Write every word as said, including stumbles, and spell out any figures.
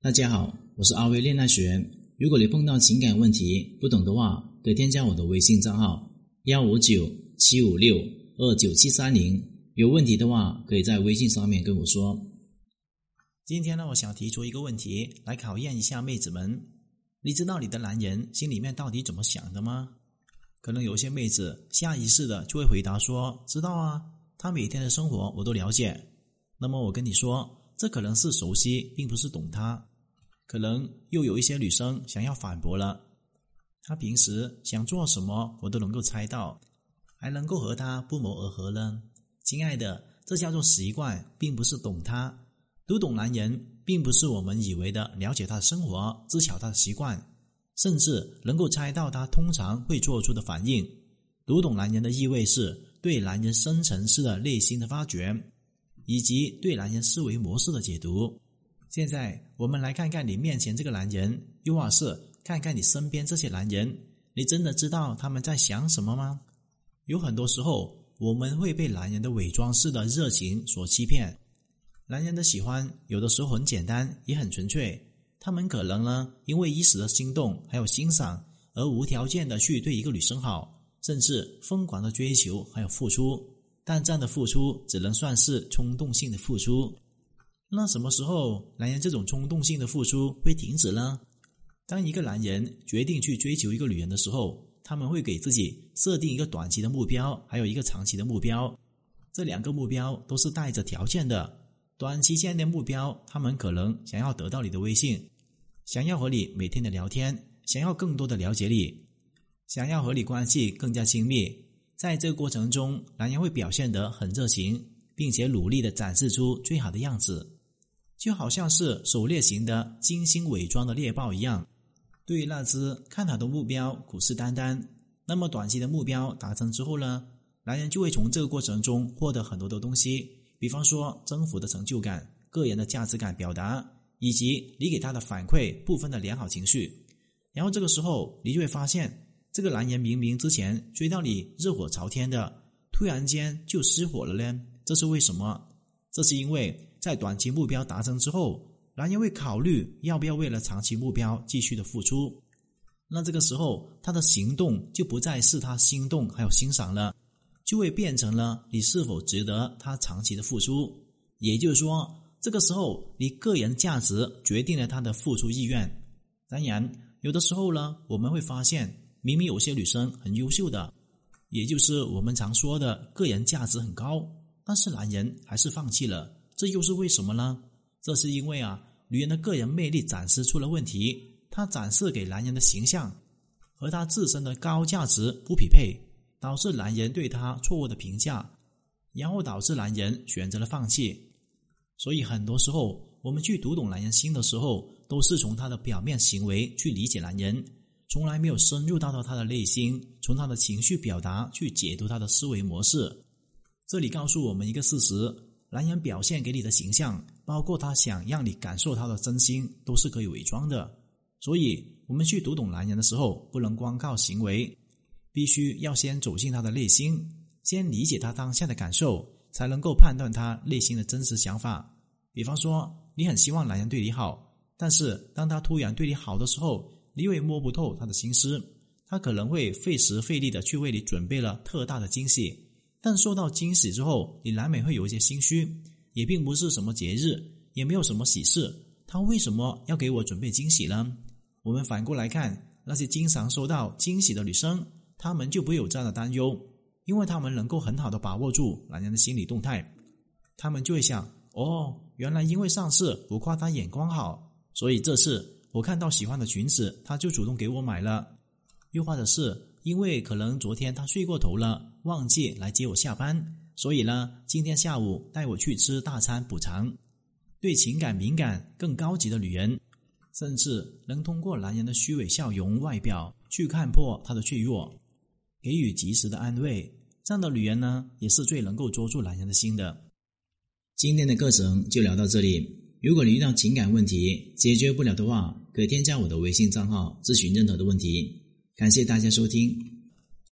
大家好，我是 R V 恋爱学员。如果你碰到情感问题不懂的话，可以添加我的微信账号一五九七五六二九七三零，有问题的话可以在微信上面跟我说。今天呢，我想提出一个问题来考验一下妹子们，你知道你的男人心里面到底怎么想的吗？可能有些妹子下意识的就会回答说，知道啊，他每天的生活我都了解。那么我跟你说，这可能是熟悉，并不是懂他。可能又有一些女生想要反驳了，她平时想做什么我都能够猜到，还能够和她不谋而合呢？亲爱的，这叫做习惯，并不是懂她。读懂男人并不是我们以为的了解他的生活，知晓他的习惯，甚至能够猜到他通常会做出的反应。读懂男人的意味是对男人深层次的内心的发掘，以及对男人思维模式的解读。现在我们来看看你面前这个男人，又或是看看你身边这些男人，你真的知道他们在想什么吗？有很多时候我们会被男人的伪装式的热情所欺骗。男人的喜欢有的时候很简单也很纯粹，他们可能呢因为一时的心动还有欣赏而无条件的去对一个女生好，甚至疯狂的追求还有付出，但这样的付出只能算是冲动性的付出。那什么时候男人这种冲动性的付出会停止呢？当一个男人决定去追求一个女人的时候，他们会给自己设定一个短期的目标还有一个长期的目标，这两个目标都是带着条件的。短期间的目标，他们可能想要得到你的微信，想要和你每天的聊天，想要更多的了解你，想要和你关系更加亲密。在这个过程中，男人会表现得很热情，并且努力地展示出最好的样子，就好像是狩猎型的精心伪装的猎豹一样，对于那只看好的目标虎视眈眈。那么短期的目标达成之后呢，男人就会从这个过程中获得很多的东西，比方说征服的成就感、个人的价值感表达，以及你给他的反馈部分的良好情绪。然后这个时候你就会发现，这个男人明明之前追到你热火朝天的，突然间就失火了呢，这是为什么？这是因为在短期目标达成之后，男人会考虑要不要为了长期目标继续的付出。那这个时候他的行动就不再是他心动还有欣赏了，就会变成了你是否值得他长期的付出。也就是说，这个时候你个人价值决定了他的付出意愿。当然有的时候呢，我们会发现明明有些女生很优秀的，也就是我们常说的个人价值很高，但是男人还是放弃了，这又是为什么呢？这是因为啊，女人的个人魅力展示出了问题，她展示给男人的形象和她自身的高价值不匹配，导致男人对她错误的评价，然后导致男人选择了放弃。所以很多时候我们去读懂男人心的时候，都是从他的表面行为去理解男人，从来没有深入到他的内心，从他的情绪表达去解读他的思维模式。这里告诉我们一个事实，男人表现给你的形象，包括他想让你感受他的真心，都是可以伪装的。所以我们去读懂男人的时候，不能光靠行为，必须要先走进他的内心，先理解他当下的感受，才能够判断他内心的真实想法。比方说你很希望男人对你好，但是当他突然对你好的时候，你会摸不透他的心思，他可能会费时费力的去为你准备了特大的惊喜，但受到惊喜之后，你难免会有一些心虚，也并不是什么节日，也没有什么喜事，他为什么要给我准备惊喜呢？我们反过来看，那些经常收到惊喜的女生，她们就不会有这样的担忧，因为她们能够很好的把握住男人的心理动态，她们就会想，哦，原来因为上次我夸她眼光好，所以这次我看到喜欢的裙子，他就主动给我买了。又或者是因为可能昨天他睡过头了，忘记来接我下班，所以呢，今天下午带我去吃大餐补偿。对情感敏感更高级的女人，甚至能通过男人的虚伪笑容外表去看破他的脆弱，给予及时的安慰。这样的女人呢，也是最能够捉住男人的心的。今天的课程就聊到这里。如果你遇到情感问题解决不了的话，可以添加我的微信账号咨询任何的问题。感谢大家收听。